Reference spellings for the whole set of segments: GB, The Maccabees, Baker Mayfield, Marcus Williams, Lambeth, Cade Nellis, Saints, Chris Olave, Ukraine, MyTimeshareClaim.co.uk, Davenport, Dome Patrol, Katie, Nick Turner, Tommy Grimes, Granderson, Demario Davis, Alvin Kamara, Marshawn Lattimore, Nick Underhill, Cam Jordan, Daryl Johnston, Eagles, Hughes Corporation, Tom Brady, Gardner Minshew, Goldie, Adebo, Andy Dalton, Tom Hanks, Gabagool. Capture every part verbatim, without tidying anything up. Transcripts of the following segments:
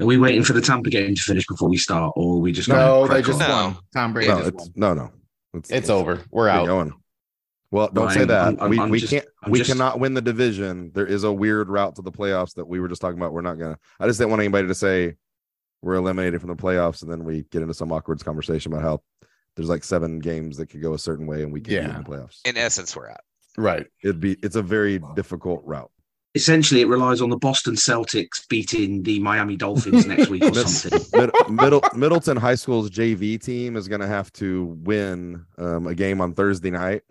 Are we waiting for the Tampa game to finish before we start, or are we just no? They just on? won. Tom Brady. No, just it's, won. no, no. It's, it's, it's over. We're out. Going. Well, don't Ryan, say that. I'm, I'm, we I'm we just, can't. I'm we just... cannot win the division. There is a weird route to the playoffs that we were just talking about. We're not gonna. I just didn't want anybody to say we're eliminated from the playoffs, and then we get into some awkward conversation about how there's like seven games that could go a certain way, and we can't yeah. win the playoffs. In essence, we're out. Right. It'd be. It's a very wow. difficult route. Essentially, it relies on the Boston Celtics beating the Miami Dolphins next week or something. Mid- Middle- Middleton High School's J V team is going to have to win um, a game on Thursday night.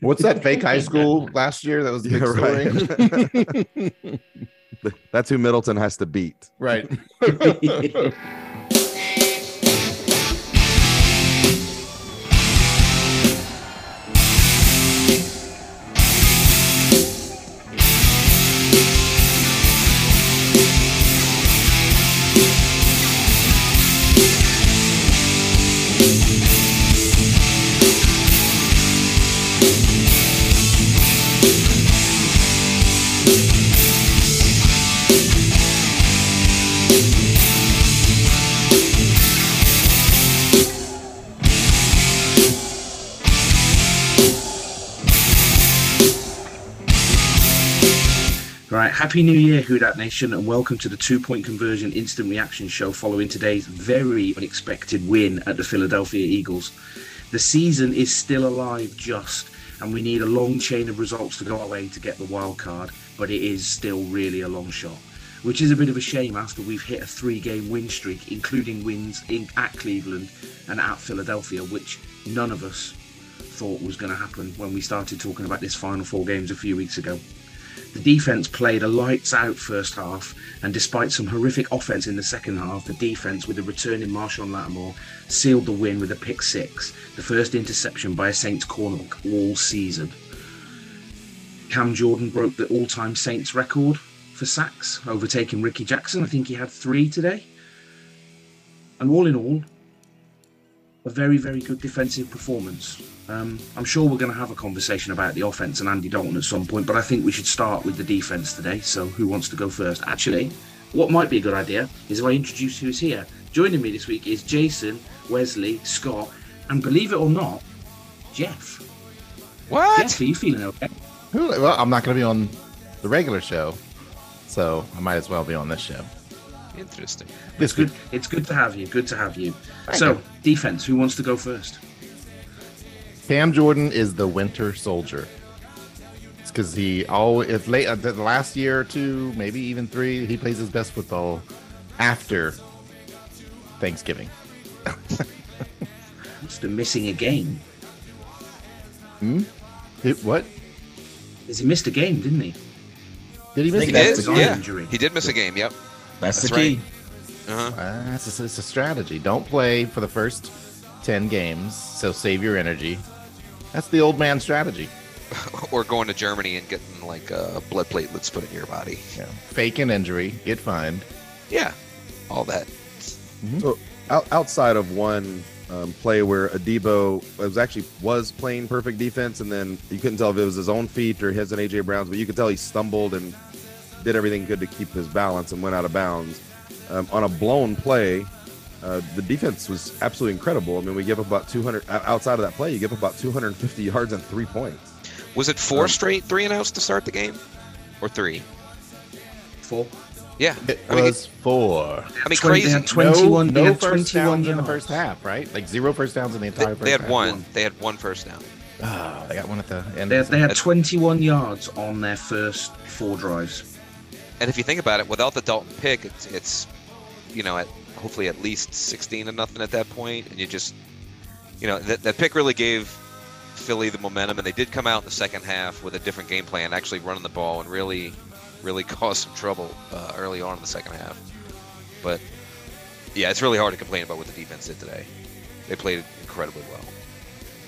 What's that fake high school last year? That was the big yeah, story. Right. That's who Middleton has to beat. Right. Right, Happy New Year, Who Dat Nation, and welcome to the Two-Point Conversion Instant Reaction Show following today's very unexpected win at the Philadelphia Eagles. The season is still alive just, and we need a long chain of results to go our way to get the wild card, but it is still really a long shot, which is a bit of a shame after we've hit a three-game win streak, including wins in, at Cleveland and at Philadelphia, which none of us thought was going to happen when we started talking about this final four games a few weeks ago. The defense played a lights-out first half, and despite some horrific offense in the second half, the defense, with a returning Marshawn Lattimore, sealed the win with a pick six, the first interception by a Saints cornerback all season. Cam Jordan broke the all-time Saints record for sacks, overtaking Ricky Jackson. I think he had three today. And all in all, a very, very good defensive performance. Um, I'm sure we're going to have a conversation about the offense and Andy Dalton at some point, but I think we should start with the defense today. So who wants to go first? Actually, what might be a good idea is if I introduce who's here. Joining me this week is Jason, Wesley, Scott, and believe it or not, Jeff. What? Jeff, are you feeling okay? Well, I'm not going to be on the regular show, so I might as well be on this show. Interesting. It's good. It's good to have you. Good to have you. Thank so, you. Defense. Who wants to go first? Cam Jordan is the winter soldier. It's because he all if late uh, the last year or two, maybe even three, he plays his best football after Thanksgiving. Must be missing a game. Hmm. It, what? Is he missed a game? Didn't he? Did he miss? He did. Yeah. Injury. He did miss a game. Yep. That's, That's the key. Right. Uh-huh. Uh, it's, a, it's a strategy. Don't play for the first ten games, so save your energy. That's the old man strategy. Or going to Germany and getting like uh, blood platelets put in your body. Yeah. Fake an injury, get fined. Yeah, all that. Mm-hmm. So out, outside of one um, play where Adebo was actually was playing perfect defense, and then you couldn't tell if it was his own feet or his and A J. Brown's, but you could tell he stumbled and did everything good to keep his balance and went out of bounds. Um, on a blown play, uh, the defense was absolutely incredible. I mean, we give up about two hundred, outside of that play, you give up about two hundred fifty yards and three points. Was it four um, straight three and outs to start the game? Or three? Four. Yeah. It I mean, was it, four. I mean, crazy. They had twenty-one, no, they had no first downs in the first half, right? Like zero first downs in the entire they, first half. They had half. one. They had one first down. Oh, they got one at the end. They, they had twenty-one yards on their first four drives. And if you think about it, without the Dalton pick, it's, it's you know, at hopefully at least sixteen to nothing at that point. And you just, you know, that, that pick really gave Philly the momentum. And they did come out in the second half with a different game plan, actually running the ball and really, really caused some trouble uh, early on in the second half. But, yeah, it's really hard to complain about what the defense did today. They played incredibly well.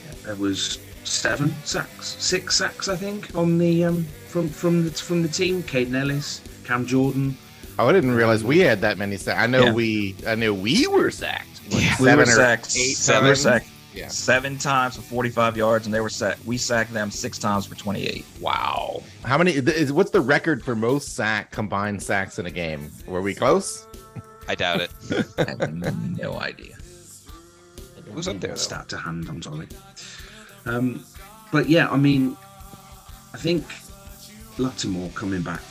Yeah, that was... Seven sacks, six sacks, I think, on the um, from from the from the team. Cade Nellis, Cam Jordan. Oh, I didn't realize we had that many sacks. I know yeah. we, I knew we were sacked. Like yeah. We were sacked. Eight, seven, seven, sacked. Yeah. seven times for forty-five yards, and they were sacked. We sacked them six times for twenty-eight. Wow. How many? Is, what's the record for most sack combined sacks in a game? Were we close? I I doubt it. I have no idea. Who's up there? Start to hand, I'm sorry. Um, but yeah, I mean, I think Lattimore coming back,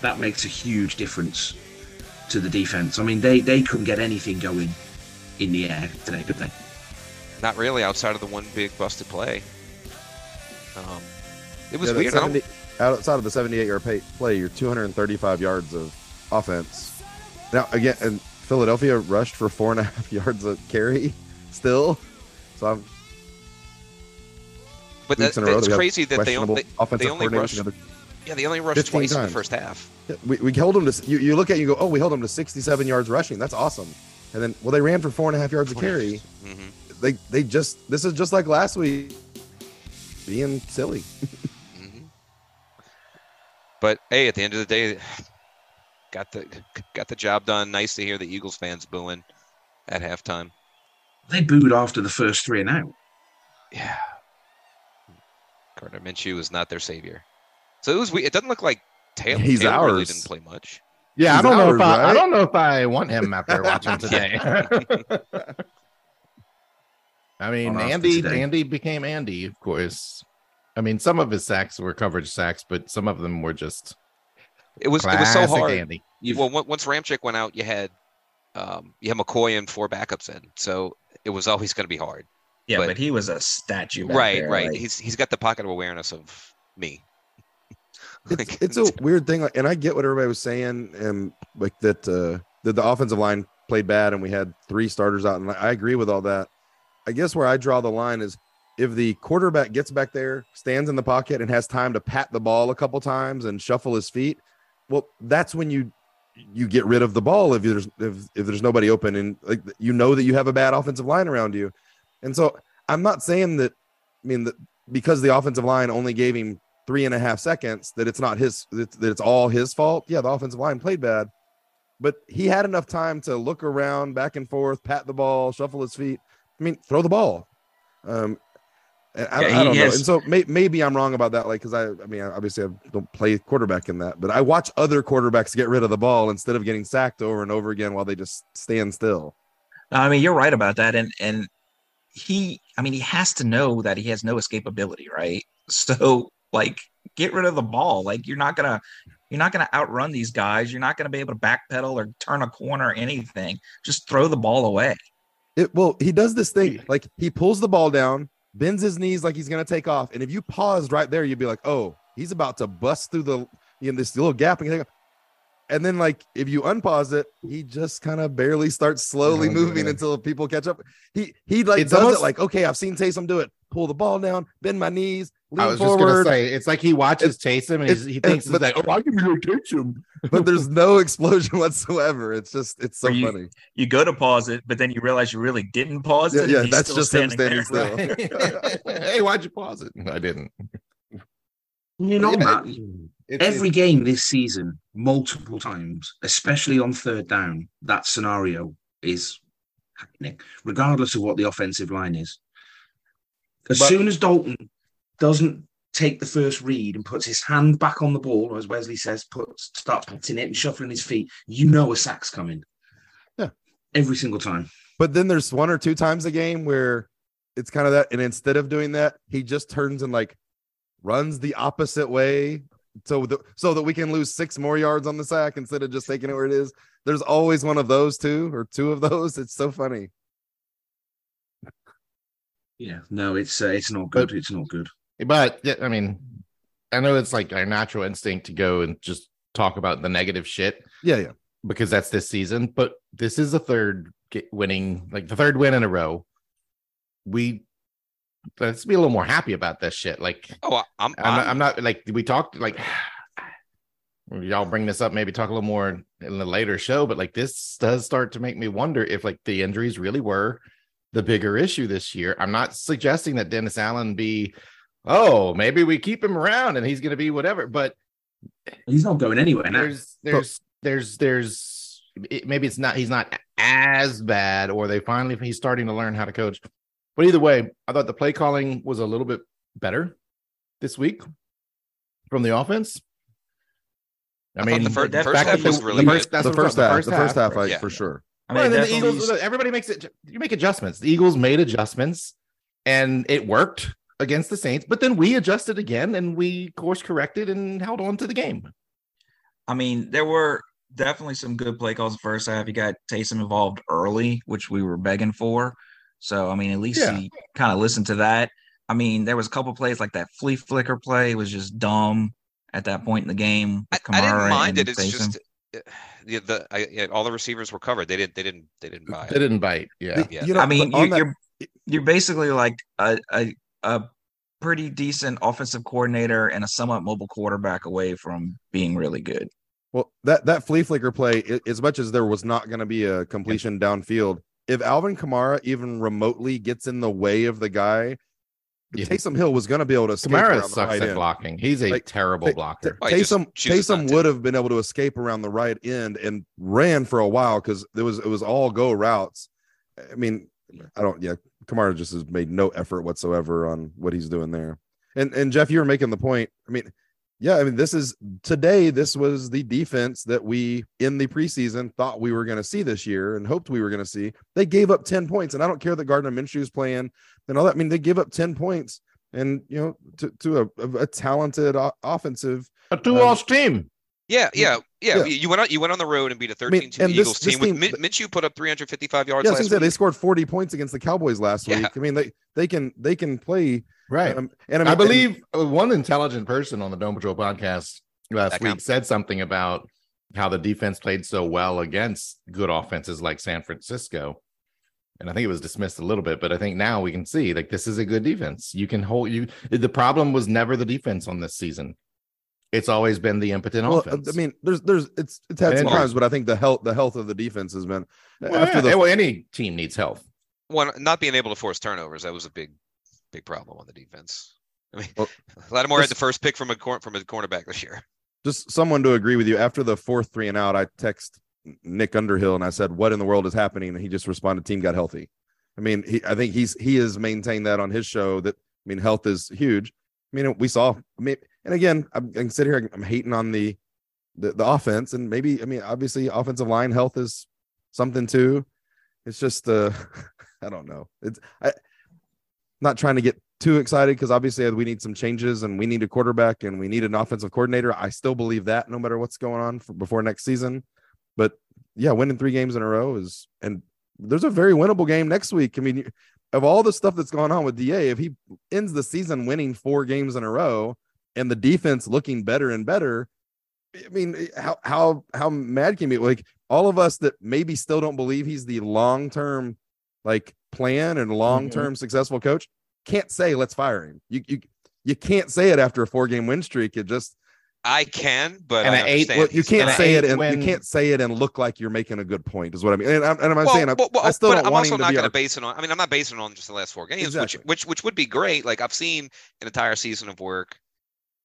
that makes a huge difference to the defense. I mean, they, they couldn't get anything going in the air today, could they? Not really, outside of the one big busted play. Um, it was yeah, weird. seventy, outside of the seventy-eight-yard play, you're two hundred thirty-five yards of offense. Now, again, and Philadelphia rushed for four and a half yards of carry still. So I'm. But that, it's crazy that they only they, they only rushed. Another, yeah, they only rushed twice times in the first half. Yeah, we we held them to. You, you look at it and you go, oh, we held them to sixty-seven yards rushing. That's awesome. And then, well, they ran for four and a half yards of carry. Mm-hmm. They they just this is just like last week, being silly. Mm-hmm. But hey, at the end of the day, got the got the job done. Nice to hear the Eagles fans booing at halftime. They booed after the first three and out. Yeah. Gardner Minshew is not their savior. So it was. It doesn't look like Taylor, He's Taylor ours. really didn't play much. Yeah, He's I don't ours, know if I, right? I don't know if I want him after watching today. I mean, Andy today. Andy became Andy, of course. I mean, some of his sacks were coverage sacks, but some of them were just. It was it was so hard. Andy. Well, once Ramczyk went out, you had um, you had McCoy and four backups in, so it was always going to be hard. Yeah, but, but he was a statue. Right, there, right. Like, he's he's got the pocket of awareness of me. It's, it's a weird thing, and I get what everybody was saying, and like that uh, that the offensive line played bad, and we had three starters out, and I agree with all that. I guess where I draw the line is if the quarterback gets back there, stands in the pocket, and has time to pat the ball a couple times and shuffle his feet. Well, that's when you you get rid of the ball if there's if, if there's nobody open, and like you know that you have a bad offensive line around you. And so I'm not saying that, I mean, that because the offensive line only gave him three and a half seconds, that it's not his, that, that it's all his fault. Yeah, the offensive line played bad, but he had enough time to look around back and forth, pat the ball, shuffle his feet. I mean, throw the ball. Um, and I, yeah, I don't know. Is. And so may, maybe I'm wrong about that. Like, cause I, I mean, obviously I don't play quarterback in that, but I watch other quarterbacks get rid of the ball instead of getting sacked over and over again while they just stand still. I mean, you're right about that. And, and, He, I mean, he has to know that he has no escapability, right? So, like, get rid of the ball. Like, you're not gonna, you're not gonna outrun these guys. You're not gonna be able to backpedal or turn a corner or anything. Just throw the ball away. It well, he does this thing. Like, he pulls the ball down, bends his knees like he's gonna take off. And if you paused right there, you'd be like, oh, he's about to bust through the you know this little gap and take off. And then, like, if you unpause it, he just kind of barely starts slowly oh, moving yeah. until people catch up. He he like it's does almost, it like, okay, I've seen Taysom do it. Pull the ball down, bend my knees, lean forward. I was forward. just going to say, it's like he watches it's, Taysom and it's, he thinks, it's, it's like, oh, I can really catch him. But there's no explosion whatsoever. It's just, it's so you, funny. You go to pause it, but then you realize you really didn't pause it. Yeah, yeah that's just him standing still. Hey, why'd you pause it? I didn't. You know, Matt, every game this season, multiple times, especially on third down, that scenario is happening, regardless of what the offensive line is. As but, soon as Dalton doesn't take the first read and puts his hand back on the ball, or as Wesley says, put, start patting it and shuffling his feet, you know a sack's coming. Yeah. Every single time. But then there's one or two times a game where it's kind of that, and instead of doing that, he just turns and, like, runs the opposite way so, the, so that we can lose six more yards on the sack instead of just taking it where it is. There's always one of those two or two of those. It's so funny. Yeah, no, it's uh, it's not good. But, it's not good. But, I mean, I know it's like our natural instinct to go and just talk about the negative shit. Yeah, yeah. Because that's this season. But this is the third winning, like the third win in a row. We... Let's be a little more happy about this shit. Like, oh, I'm, I'm, I'm, not, I'm not like we talked. Like, y'all bring this up, maybe talk a little more in the later show. But like, this does start to make me wonder if like the injuries really were the bigger issue this year. I'm not suggesting that Dennis Allen be, oh, maybe we keep him around and he's going to be whatever. But he's not going anywhere. Now. There's, there's, there's, there's. It, maybe it's not. He's not as bad, or they finally he's starting to learn how to coach. But either way, I thought the play calling was a little bit better this week from the offense. I, I mean, the first, first half was really the first, good. The first half, the first half, like, yeah. for sure. I mean, well, and then the Eagles, everybody makes it, you make adjustments. The Eagles made adjustments and it worked against the Saints, but then we adjusted again and we course corrected and held on to the game. I mean, there were definitely some good play calls the first half. You got Taysom involved early, which we were begging for. So, I mean, at least yeah. he kind of listened to that. I mean, there was a couple plays like that flea flicker play was just dumb at that point in the game. I, I didn't mind it. It's Taysom. just the, the I, yeah, all the receivers were covered. They didn't. They didn't. They didn't bite. They didn't bite. Yeah. The, yeah. You know, I mean, you, that... you're you're basically like a, a a pretty decent offensive coordinator and a somewhat mobile quarterback away from being really good. Well, that that flea flicker play, it, as much as there was not going to be a completion downfield, if Alvin Kamara even remotely gets in the way of the guy. Yeah. Taysom Hill was going to be able to escape. Kamara sucks right at end. blocking. He's a like, terrible blocker. T- Taysom Taysom would have been able to escape around the right end and ran for a while because there was it was all go routes. I mean, I don't. Yeah, Kamara just has made no effort whatsoever on what he's doing there. And and Jeff, you were making the point. I mean, yeah, I mean, this is today. This was the defense that we in the preseason thought we were going to see this year and hoped we were going to see. They gave up ten points, and I don't care that Gardner Minshew's playing. And all that, I mean, they give up ten points, and you know, to, to a, a talented o- offensive, a two-loss um, team. Yeah, yeah, yeah, yeah. You went on, you went on the road and beat a thirteen two I mean, Eagles this, team. This with, team Minshew put up three hundred fifty-five yards. Yeah, last week. They scored forty points against the Cowboys last yeah. week. I mean, they they can they can play right. Um, and I, mean, I believe and, one intelligent person on the Dome Patrol podcast last week said something about how the defense played so well against good offenses like San Francisco. And I think it was dismissed a little bit, but I think now we can see like this is a good defense. You can hold you. The problem was never the defense on this season. It's always been the impotent well, offense. I mean, there's there's it's it's had some times, but I think the health the health of the defense has been well, after yeah. the well, any team needs health. Well, not being able to force turnovers, that was a big big problem on the defense. I mean, well, Lattimore had the first pick from a cor- from a cornerback this year. Just someone to agree with you after the fourth three and out. I text Nick Underhill and I said, "What in the world is happening?" And he just responded, "Team got healthy." I mean, he, I think he's he has maintained that on his show that I mean, health is huge. I mean, we saw. I mean, and again, I'm, I can sit here. I'm hating on the, the the offense, and maybe I mean, obviously, offensive line health is something too. It's just uh, I don't know. It's I, I'm not trying to get too excited because obviously we need some changes and we need a quarterback and we need an offensive coordinator. I still believe that no matter what's going on for, before next season. But yeah, winning three games in a row is, and there's a very winnable game next week. I mean, of all the stuff that's going on with D A, if he ends the season winning four games in a row and the defense looking better and better, I mean, how how how mad can you be? Like all of us that maybe still don't believe he's the long term like plan and long term mm-hmm. successful coach can't say let's fire him. You you you can't say it after a four game win streak. It just I can, but and I eight, well, you can't and say it, and when... you can't say it and look like you're making a good point, is what I mean. And I'm, and I'm well, saying, well, well, I still but don't I'm want also not going to our... base it on. I mean, I'm not basing it on just the last four games, exactly. which which which would be great. Like I've seen an entire season of work.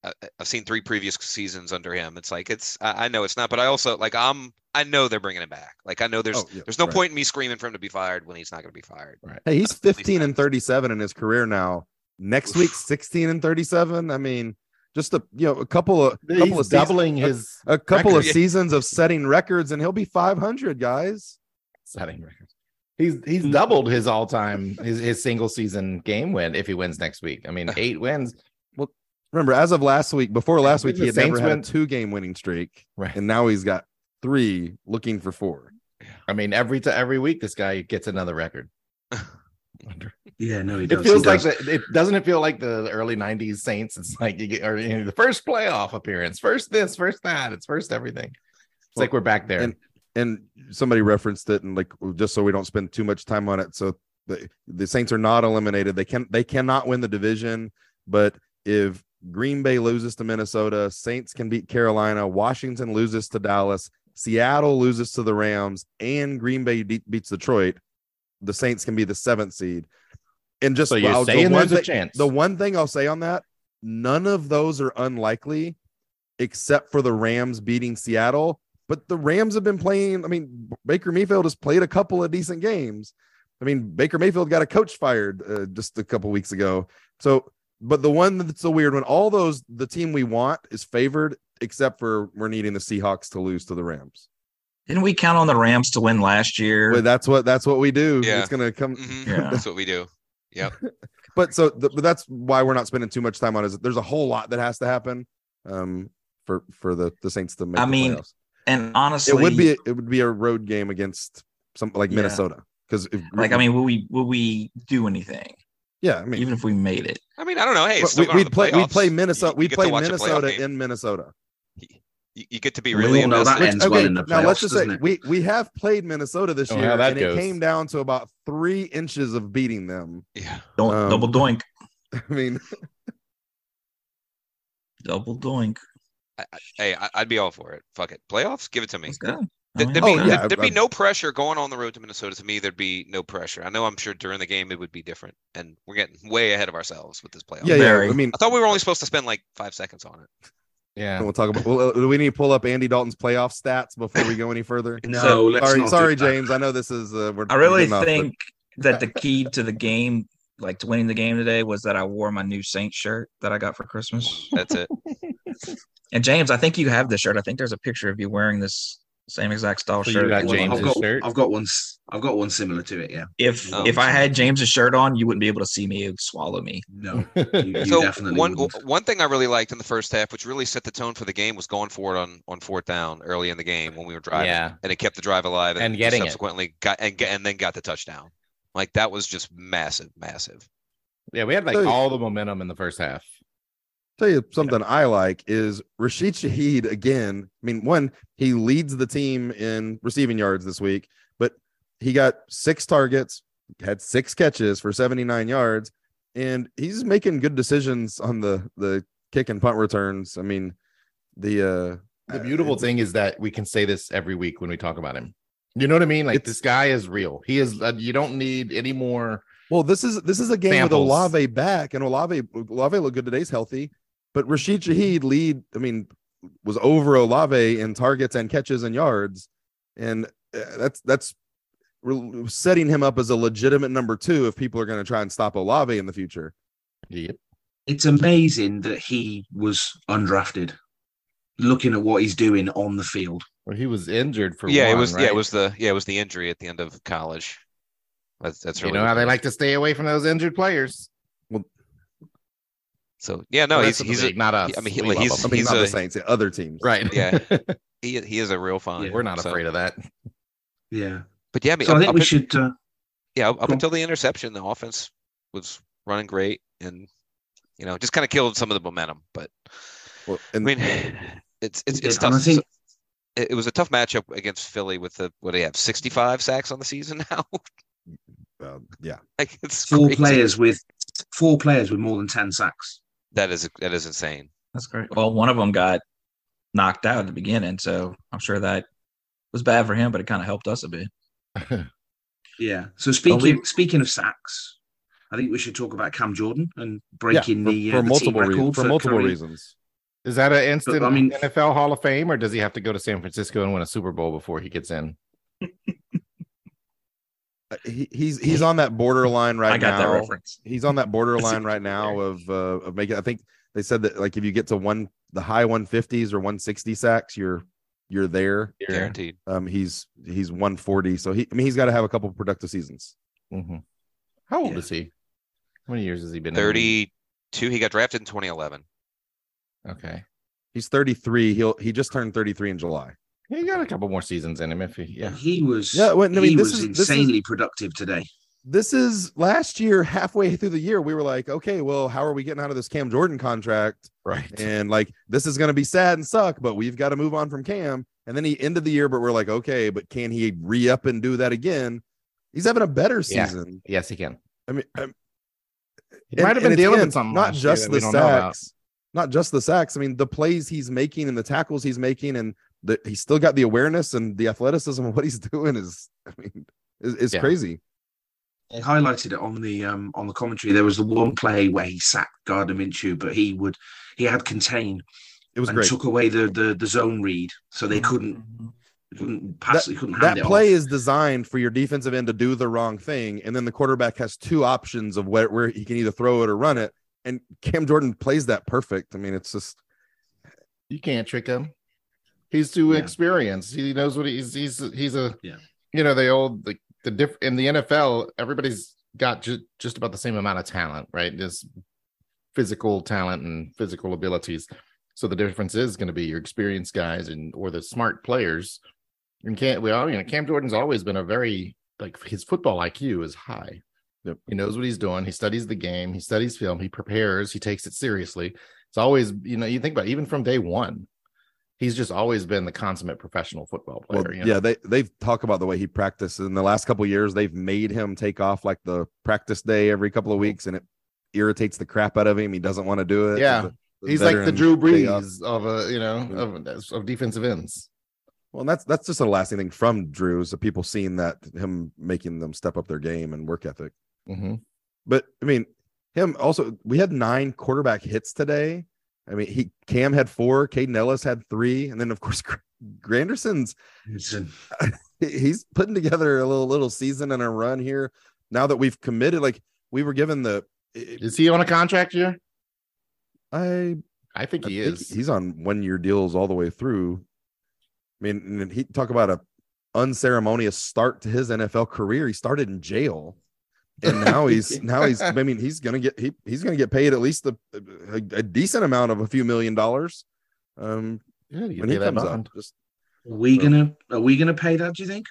Uh, I've seen three previous seasons under him. It's like it's. I, I know it's not, but I also like I'm. I know they're bringing him back. Like I know there's oh, yeah, there's no right. point in me screaming for him to be fired when he's not going to be fired. Right. Hey, he's fifteen and thirty-seven in his career now. Next week, sixteen and thirty-seven. I mean. Just a you know a couple of a couple of doubling seasons, his a, a couple record. of seasons of setting records and he'll be five hundred guys setting records. He's he's doubled his all time his his single season game win if he wins next week. I mean eight wins. Well, remember as of last week, before last week he had never had a two game winning streak, right? And now he's got three, looking for four. I mean every to every week this guy gets another record. Wonder. Yeah, no, he does. It feels he like does. The, it doesn't. It feel like the early nineties Saints. It's like you get or, you know, the first playoff appearance, first this, first that. It's first everything. It's well, like we're back there. And, and somebody referenced it, and like just so we don't spend too much time on it. So the, the Saints are not eliminated. They can they cannot win the division, but if Green Bay loses to Minnesota, Saints can beat Carolina. Washington loses to Dallas. Seattle loses to the Rams, and Green Bay de- beats Detroit. The Saints can be the seventh seed. And just so you're well, saying the one there's thing, a chance. The one thing I'll say on that, none of those are unlikely except for the Rams beating Seattle. But the Rams have been playing. I mean, Baker Mayfield has played a couple of decent games. I mean, Baker Mayfield got a coach fired uh, just a couple weeks ago. So But the one that's the weird one, all those, the team we want is favored, except for we're needing the Seahawks to lose to the Rams. Didn't we count on the Rams to win last year? Well, that's what that's what we do. Yeah. It's going to come. Mm-hmm. Yeah. That's what we do. Yep. But so the, but that's why we're not spending too much time on it. Is there's a whole lot that has to happen um, for for the, the Saints to make I the mean, playoffs. And honestly, it would be it would be a road game against some like yeah. Minnesota, because like I mean, will we will we do anything? Yeah, I mean, even if we made it, I mean, I don't know. Hey, it's still we we'd play we play Minnesota. We play Minnesota in Minnesota. You, you get to be really know that ends okay, well in the playoffs. Now let's just say it? we we have played Minnesota this oh, year, and goes. It came down to about three inches of beating them. Yeah, um, double doink. I mean, double doink. I, I, hey, I, I'd be all for it. Fuck it, playoffs, give it to me. Th- there'd oh, be, yeah, there'd I, be no pressure going on the road to Minnesota. To me, there'd be no pressure. I know. I'm sure during the game it would be different, and we're getting way ahead of ourselves with this playoff. Yeah, yeah. I mean, I thought we were only supposed to spend like five seconds on it. Yeah, and we'll talk about. Well, do we need to pull up Andy Dalton's playoff stats before we go any further? No, so, let's sorry, not sorry, James. I know this is. Uh, we're I really think off, that the key to the game, like to winning the game today, was that I wore my new Saints shirt that I got for Christmas. That's it. And James, I think you have this shirt. I think there's a picture of you wearing this same exact style so shirt. You got James' I've got, shirt. I've got one. I've got one similar to it. Yeah. If oh, if I had James's shirt on, you wouldn't be able to see me. It would swallow me. No. You, you so definitely one wouldn't. One thing I really liked in the first half, which really set the tone for the game, was going forward on, on fourth down early in the game when we were driving, yeah. and it kept the drive alive, and, and getting subsequently it. got and and then got the touchdown. Like that was just massive, massive. Yeah, we had like so, all the momentum in the first half. Tell you something I like is Rashid Shaheed again. I mean, one, he leads the team in receiving yards this week, but he got six targets, had six catches for seventy-nine yards, and he's making good decisions on the the kick and punt returns. I mean, the uh the beautiful uh, thing is that we can say this every week when we talk about him. You know what I mean? Like this guy is real. He is. Uh, you don't need any more. Well, this is this is a game samples. With Olave back, and Olave Olave looked good today. He's healthy. But Rashid Shaheed lead, I mean, was over Olave in targets and catches and yards. And that's that's re- setting him up as a legitimate number two if people are going to try and stop Olave in the future. Yep. It's amazing that he was undrafted, looking at what he's doing on the field. Well, he was injured for yeah, one, it was right? yeah, it was the yeah, it was the injury at the end of college. That's that's really you know how they like to stay away from those injured players. Well, So yeah, no, well, he's he's a, not us. I mean, he, he's, I mean, he's not a, the Saints, other teams, right? Yeah, he he is a real find. Yeah, we're not so. afraid of that. Yeah, but yeah, I mean, so up, I think we should. Uh, yeah, up cool. until the interception, the offense was running great, and you know, just kind of killed some of the momentum. But well, and, I mean, it's it's it's tough. Honestly, so, it, it was a tough matchup against Philly with the what do they have sixty-five sacks on the season now. um, yeah, like, it's four crazy. players with four players with more than ten sacks. That is that is insane. That's great. Well, one of them got knocked out at the beginning, so I'm sure that was bad for him, but it kind of helped us a bit. yeah. So speaking we, speaking of sacks, I think we should talk about Cam Jordan and breaking yeah, for, the, uh, for the team record reasons, for, for multiple Curry. reasons. Is that an instant but, I mean, N F L Hall of Fame, or does he have to go to San Francisco and win a Super Bowl before he gets in? He, he's he's on that borderline right I got now. That reference. He's on that borderline right now of uh, of making. I think they said that like if you get to one the high one fifties or one sixty sacks, you're you're there guaranteed. Um, he's he's one forty, so he I mean he's got to have a couple of productive seasons. Mm-hmm. How old yeah. is he? How many years has he been? thirty-two. In? He got drafted in twenty eleven. Okay, he's thirty-three. He'll he just turned thirty-three in July. He got a couple more seasons in him if he yeah. He was yeah, well, I mean, he this was is, insanely this is, productive today. This is last year, halfway through the year, we were like, okay, well, how are we getting out of this Cam Jordan contract? Right. And like this is gonna be sad and suck, but we've got to move on from Cam. And then he ended the year, but we're like, okay, but can he re-up and do that again? He's having a better season. Yeah. Yes, he can. I mean, I'm, he and, might have been dealing again, with something. Not just the sacks, not just the sacks. I mean, the plays he's making and the tackles he's making and The, he's still got the awareness and the athleticism of what he's doing is, I mean, is, is yeah. crazy. They highlighted it on the um, on the commentary. There was the one play where he sacked Gardner Minshew, but he would he had contain. It was and great. Took away the, the the zone read, so they couldn't couldn't pass. That, couldn't that play off. Is designed for your defensive end to do the wrong thing, and then the quarterback has two options of where, where he can either throw it or run it. And Cam Jordan plays that perfect. I mean, it's just, you can't trick him. He's too yeah. experienced. He knows what he's, he's, he's a, yeah. you know, the old, the, the diff in the N F L, everybody's got ju- just about the same amount of talent, right? There's physical talent and physical abilities. So the difference is going to be your experienced guys and, or the smart players. And can't we all, you know, Cam Jordan's always been a very, like, his football I Q is high. Yep. He knows what he's doing. He studies the game. He studies film. He prepares. He takes it seriously. It's always, you know, you think about it, even from day one, he's just always been the consummate professional football player. Well, you know? Yeah, they they talk about the way he practices. In the last couple of years, they've made him take off like the practice day every couple of weeks, and it irritates the crap out of him. He doesn't want to do it. Yeah, the, the he's like the Drew Brees of a you know yeah. of, of defensive ends. Well, and that's that's just a lasting thing from Drew is the people seeing that him making them step up their game and work ethic. Mm-hmm. But I mean, him also. We had nine quarterback hits today. I mean, he Cam had four, Cade Nellis had three, and then of course Granderson's. He's putting together a little little season and a run here. Now that we've committed, like we were given the. Is he on a contract year? I I think he I is. Think he's on one year deals all the way through. I mean, he talk about a unceremonious start to his N F L career. He started in jail. And now he's now he's I mean he's gonna get he he's gonna get paid at least the a, a decent amount of a few million dollars. Um, yeah, when he comes up, just, are we so. gonna are we gonna pay that? Do you think?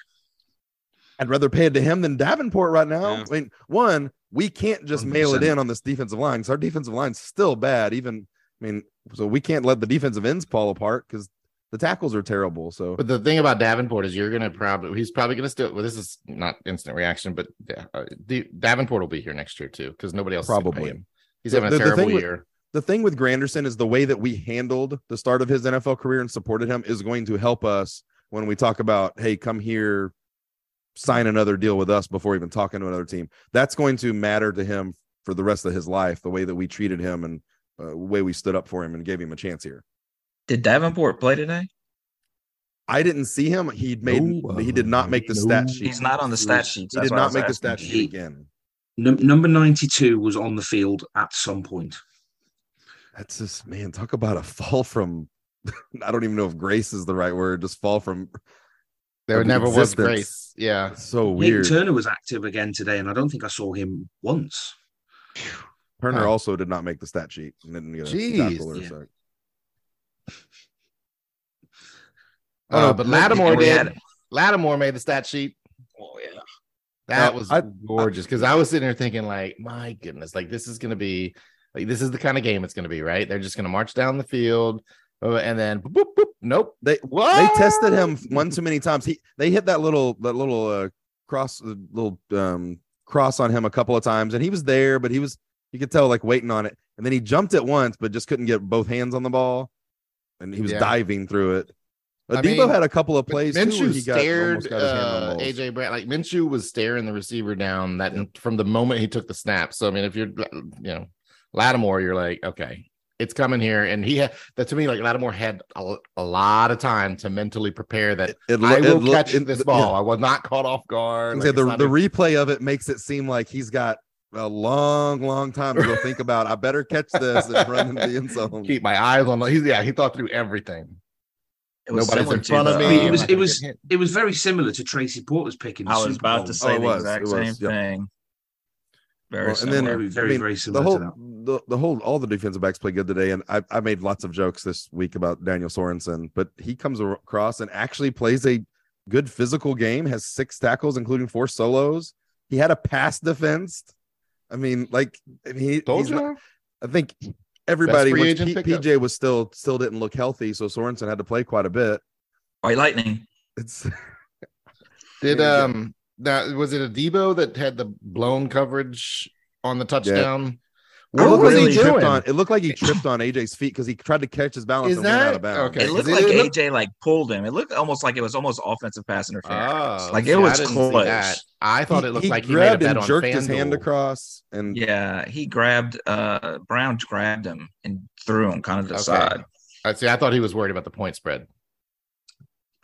I'd rather pay it to him than Davenport right now. Yeah. I mean, one we can't just one hundred percent mail it in on this defensive line because our defensive line's still bad. Even I mean, so we can't let the defensive ends fall apart because the tackles are terrible. So, but the thing about Davenport is you're going to probably, he's probably going to still, well, this is not instant reaction, but uh, the Davenport will be here next year too. Cause nobody else probably him. He's the, having a the, terrible the year. With, the thing with Granderson is the way that we handled the start of his N F L career and supported him is going to help us when we talk about, hey, come here, sign another deal with us before even talking to another team. That's going to matter to him for the rest of his life, the way that we treated him and the uh, way we stood up for him and gave him a chance here. Did Davenport play today? I didn't see him. He made. No, uh, he did not make the no. stat sheet. He's not on the stat sheet. He did not make the stat sheet he, again. N- number ninety-two was on the field at some point. That's just, man, talk about a fall from, I don't even know if grace is the right word, just fall from. There never existence. Was grace. Yeah. It's so weird. Nick Turner was active again today, and I don't think I saw him once. Turner wow. also did not make the stat sheet. And didn't get a Jeez. Tackle or yeah. so. Oh, uh, no, but Lattimore did. Lattimore made the stat sheet. Oh, yeah. That now, was I, gorgeous because I, I was sitting there thinking, like, my goodness, like, this is going to be, like, this is the kind of game it's going to be, right? They're just going to march down the field uh, and then, boop, boop, boop, nope. They what? They tested him one too many times. He They hit that little, that little uh, cross, uh, little um, cross on him a couple of times, and he was there, but he was, you could tell, like, waiting on it. And then he jumped it once, but just couldn't get both hands on the ball, and he was yeah. diving through it. Adebo I mean, had a couple of plays. Minshew too, he stared got, got uh, A J. Brown. Like Minshew was staring the receiver down that yeah. from the moment he took the snap. So I mean, if you're, you know, Lattimore, you're like, okay, it's coming here, and he had that to me. Like Lattimore had a, a lot of time to mentally prepare that it, it, I will it, catch it, this ball. Yeah. I was not caught off guard. Like, the, the replay of it makes it seem like he's got a long, long time to go think about. I better catch this and run into the end zone. Keep my eyes on. He's yeah, he thought through everything. It was, Nobody's in front of me. I mean, it was it was it was very similar to Tracy Porter's pick in the I was Super about Bowl. To say oh, the was, exact was, same yep. thing. Very well, similar. And then, very, very, I mean, very similar the whole, to that. The, the whole all the defensive backs played good today, and I, I made lots of jokes this week about Daniel Sorensen, but he comes across and actually plays a good physical game, has six tackles, including four solos. He had a pass defense. I mean, like he he's not, I think everybody, which P- P J was still still didn't look healthy, so Sorensen had to play quite a bit. White lightning. It's did um that was it Adebo that had the blown coverage on the touchdown? Yeah. What was really he doing? On, it looked like he tripped on A J's feet because he tried to catch his balance. Is and that went out of bounds. Okay? It looked like it A J look? like pulled him. It looked almost like it was almost offensive pass interference. Oh, like it was I close. I thought he, it looked he like he grabbed made a bet and jerked on his hand across, and yeah, he grabbed uh, Brown grabbed him and threw him kind of to the okay. side. I see. I thought he was worried about the point spread.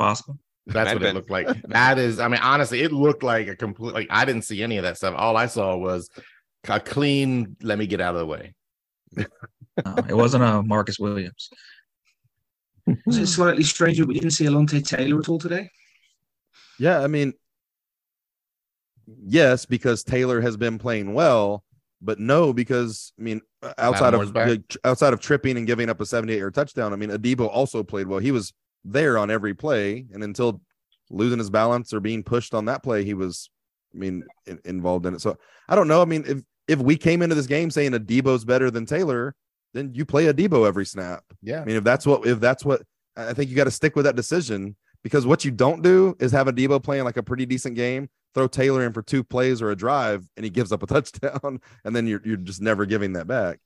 Possible. That's what it looked like. That is. I mean, honestly, it looked like a complete. Like I didn't see any of that stuff. All I saw was a clean. Let me get out of the way. Uh, it wasn't a Marcus Williams. Was it slightly strange that we didn't see Alontae Taylor at all today? Yeah, I mean, yes, because Taylor has been playing well, but no, because, I mean, outside of outside of tripping and giving up a seventy-eight-yard touchdown, I mean, Adebo also played well. He was there on every play, and until losing his balance or being pushed on that play, he was, I mean, in, involved in it. So, I don't know. I mean, if, if we came into this game saying Adebo's better than Taylor, then you play Adebo every snap. Yeah. I mean, if that's what, if that's what, I think you got to stick with that decision, because what you don't do is have Adebo playing like a pretty decent game, throw Taylor in for two plays or a drive, and he gives up a touchdown, and then you're, you're just never giving that back.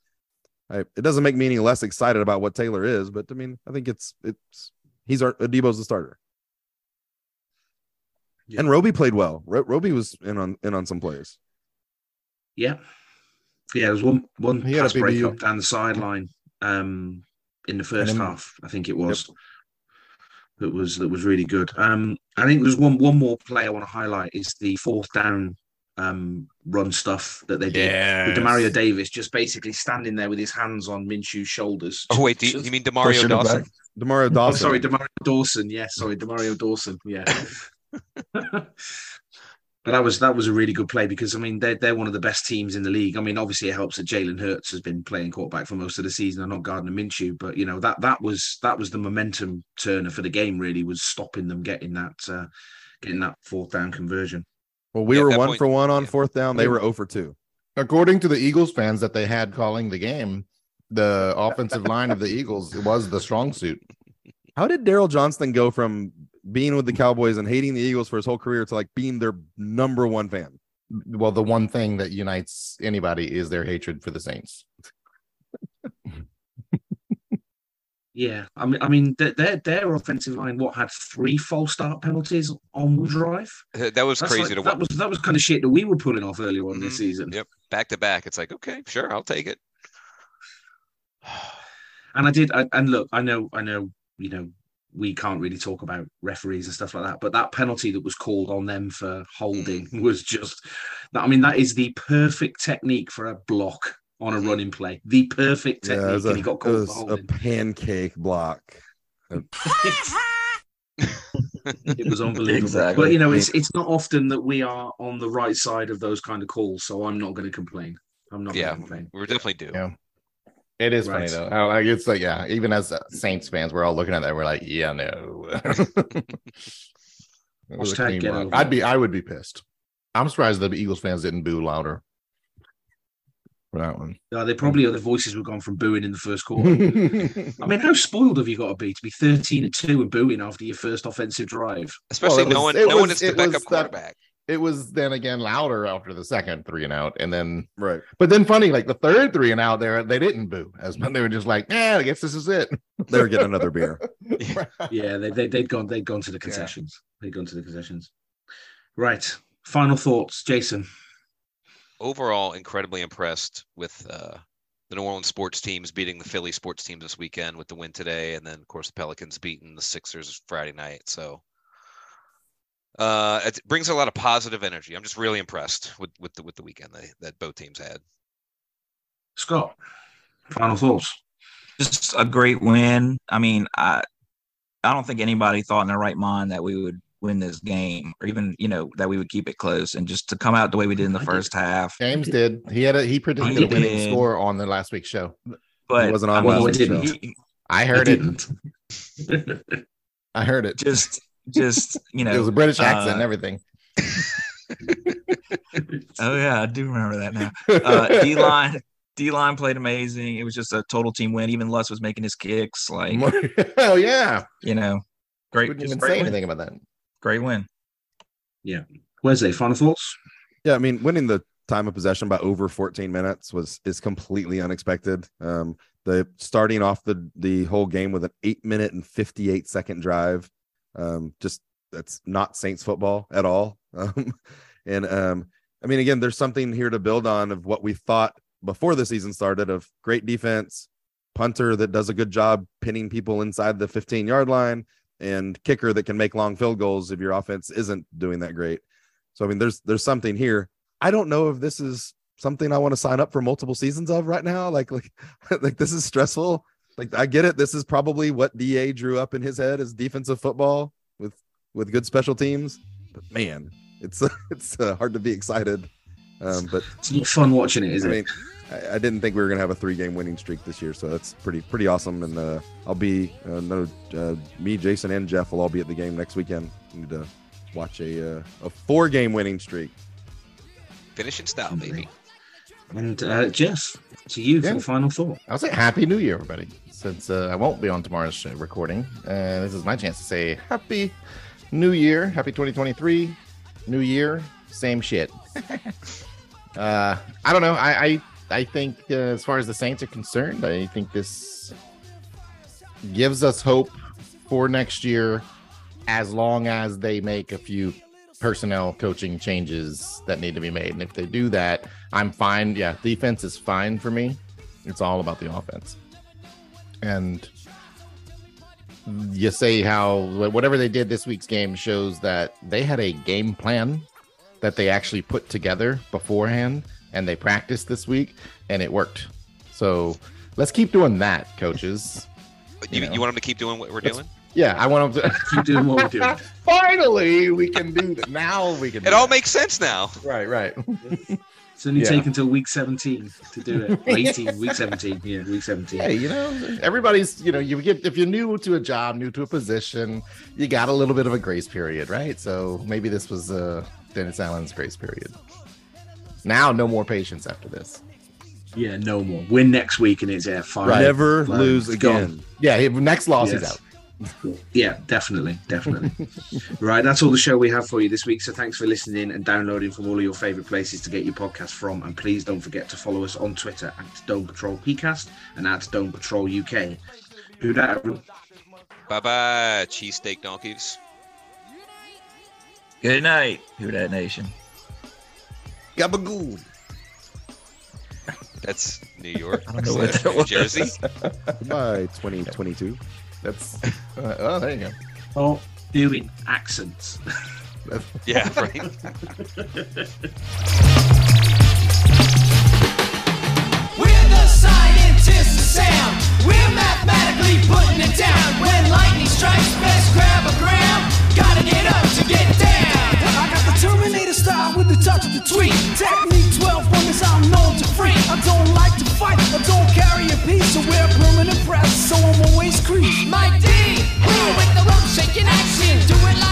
I, it doesn't make me any less excited about what Taylor is, but I mean, I think it's, it's, he's our, Adebo's the starter. Yeah. And Roby played well. Ro- Roby was in on, in on some plays. Yeah. Yeah, there was one, one pass breakup down the sideline um, in the first then, half, I think it was. Yep. That was that was really good. Um, I think there's one one more play I want to highlight is the fourth down um, run stuff that they did. Yes. With Demario Davis just basically standing there with his hands on Minshew's shoulders. Oh wait, do you, you mean Demario Dawson? Demario Dawson. Oh, sorry, Demario Dawson. Yeah, sorry, Demario Dawson. Yeah. But that was that was a really good play, because I mean they're they're one of the best teams in the league. I mean, obviously it helps that Jalen Hurts has been playing quarterback for most of the season and not Gardner Minshew. But you know that that was that was the momentum turner for the game. Really, was stopping them getting that uh, getting that fourth down conversion. Well, we yeah, were one point, for one on yeah. fourth down. They were zero for two. According to the Eagles fans that they had calling the game, the offensive line of the Eagles was the strong suit. How did Daryl Johnston go from being with the Cowboys and hating the Eagles for his whole career to like being their number one fan? Well, the one thing that unites anybody is their hatred for the Saints. Yeah. I mean, I mean, their, their offensive line, what, had three false start penalties on one drive? That was That's crazy. Like, to that watch. was, that was kind of shit that we were pulling off earlier on mm-hmm. this season. Yep. Back to back. It's like, okay, sure. I'll take it. And I did. I, and look, I know, I know, you know, we can't really talk about referees and stuff like that, but that penalty that was called on them for holding was just, I mean, that is the perfect technique for a block on a running play. The perfect technique. Yeah, it was a, and he got called it was for holding. A pancake block. It was unbelievable. Exactly. But, you know, it's it's not often that we are on the right side of those kind of calls, so I'm not going to complain. I'm not yeah, going to complain. We definitely do. Yeah. It is right. funny though. How, like, it's like, yeah, even as Saints fans, we're all looking at that. And we're like, yeah, no. I'd be, I would be pissed. I'm surprised the Eagles fans didn't boo louder for that one. No, they probably other voices were gone from booing in the first quarter. I mean, how spoiled have you got to be to be thirteen and two and booing after your first offensive drive? Especially well, no was, one, no was, one is the backup quarterback. It was then again louder after the second three and out, and then right. But then funny, like the third three and out, there they didn't boo as much. They were just like, "Yeah, I guess this is it." They were getting another beer. Yeah, they, they they'd gone they'd gone to the concessions. Yeah. They'd gone to the concessions. Right. Final thoughts, Jason. Overall, incredibly impressed with uh, the New Orleans sports teams beating the Philly sports teams this weekend with the win today, and then of course the Pelicans beating the Sixers Friday night. So. Uh, it brings a lot of positive energy. I'm just really impressed with with the with the weekend they, that both teams had. Scott, final thoughts. Just a great win. I mean, I I don't think anybody thought in their right mind that we would win this game, or even you know that we would keep it close. And just to come out the way we did in the I first did. half, James did. He had a he predicted a winning did. score on the last week's show, but it wasn't on last week's show. He, I heard it. it. I heard it. Just. Just you know, it was a British accent uh, and everything. Oh yeah, I do remember that now. Uh, D line, D line played amazing. It was just a total team win. Even Lutz was making his kicks. Like, oh yeah, you know, great. Wouldn't even great say win. anything about that. Great win. Yeah, Wesley, final thoughts. Yeah, I mean, winning the time of possession by over fourteen minutes was is completely unexpected. Um, the starting off the the whole game with an eight minute and fifty eight second drive. Um, just that's not Saints football at all. Um, and um, I mean, again, there's something here to build on of what we thought before the season started of great defense, punter that does a good job pinning people inside the fifteen-yard line, and kicker that can make long field goals if your offense isn't doing that great. So I mean, there's there's something here. I don't know if this is something I want to sign up for multiple seasons of right now. Like, like, like this is stressful. Like, I get it. This is probably what D A drew up in his head as defensive football with, with good special teams. But man, it's, it's uh, hard to be excited. Um, but it's not fun watching it, is I it? Mean, I, I didn't think we were going to have a three game winning streak this year. So that's pretty, pretty awesome. And uh, I'll be, uh, no, uh, me, Jason and Jeff will all be at the game next weekend. We need to watch a, uh, a four game winning streak. Finish in style, baby. And uh, Jeff, to you yeah. for the final thought. I'll say Happy New Year, everybody. Since uh, I won't be on tomorrow's recording, uh, this is my chance to say Happy New Year, Happy twenty twenty-three, New Year, same shit. uh, I don't know. I I, I think uh, as far as the Saints are concerned, I think this gives us hope for next year, as long as they make a few personnel coaching changes that need to be made. And if they do that, I'm fine. Yeah, defense is fine for me. It's all about the offense. And you say how whatever they did this week's game shows that they had a game plan that they actually put together beforehand, and they practiced this week, and it worked. So let's keep doing that, coaches. You, you, you want them to keep doing what we're let's, doing? Yeah, I want them to keep doing what we're doing. Finally, we can do that. Now we can do it. It all makes sense now. Right, right. It's only yeah. taken until week seventeen to do it. Or eighteen, week seventeen. Yeah, week seventeen. Hey, you know, everybody's, you know, you get, if you're new to a job, new to a position, you got a little bit of a grace period, right? So maybe this was uh, Dennis Allen's grace period. Now, no more patience after this. Yeah, no more. Win next week and it's at five. Right. Never like, lose again. Gone. Yeah, next loss yes. is out. Yeah, definitely, definitely. Right, that's all the show we have for you this week. So thanks for listening and downloading from all of your favourite places to get your podcast from. And please don't forget to follow us on Twitter at Dome Patrol P cast and at Dome Patrol U K. Do that. Bye bye, cheesesteak donkeys. Good night, Who Dat Nation. Gabagool. That's New York. I don't know what that was. New Jersey. Goodbye, twenty twenty-two. That's uh, oh, there you go. Oh, doing accents. Yeah, right. We're the scientists of sound. We're mathematically putting it down. When lightning strikes, best grab a gram. Gotta get up to get down. I got the Terminator style with the touch of the tweet. Technique twelve wonders I'm known to free. I don't like to fight, I don't carry a piece. I wear permanent press, so I'm always creased. Mike D, who with the rope shaking action. Do it like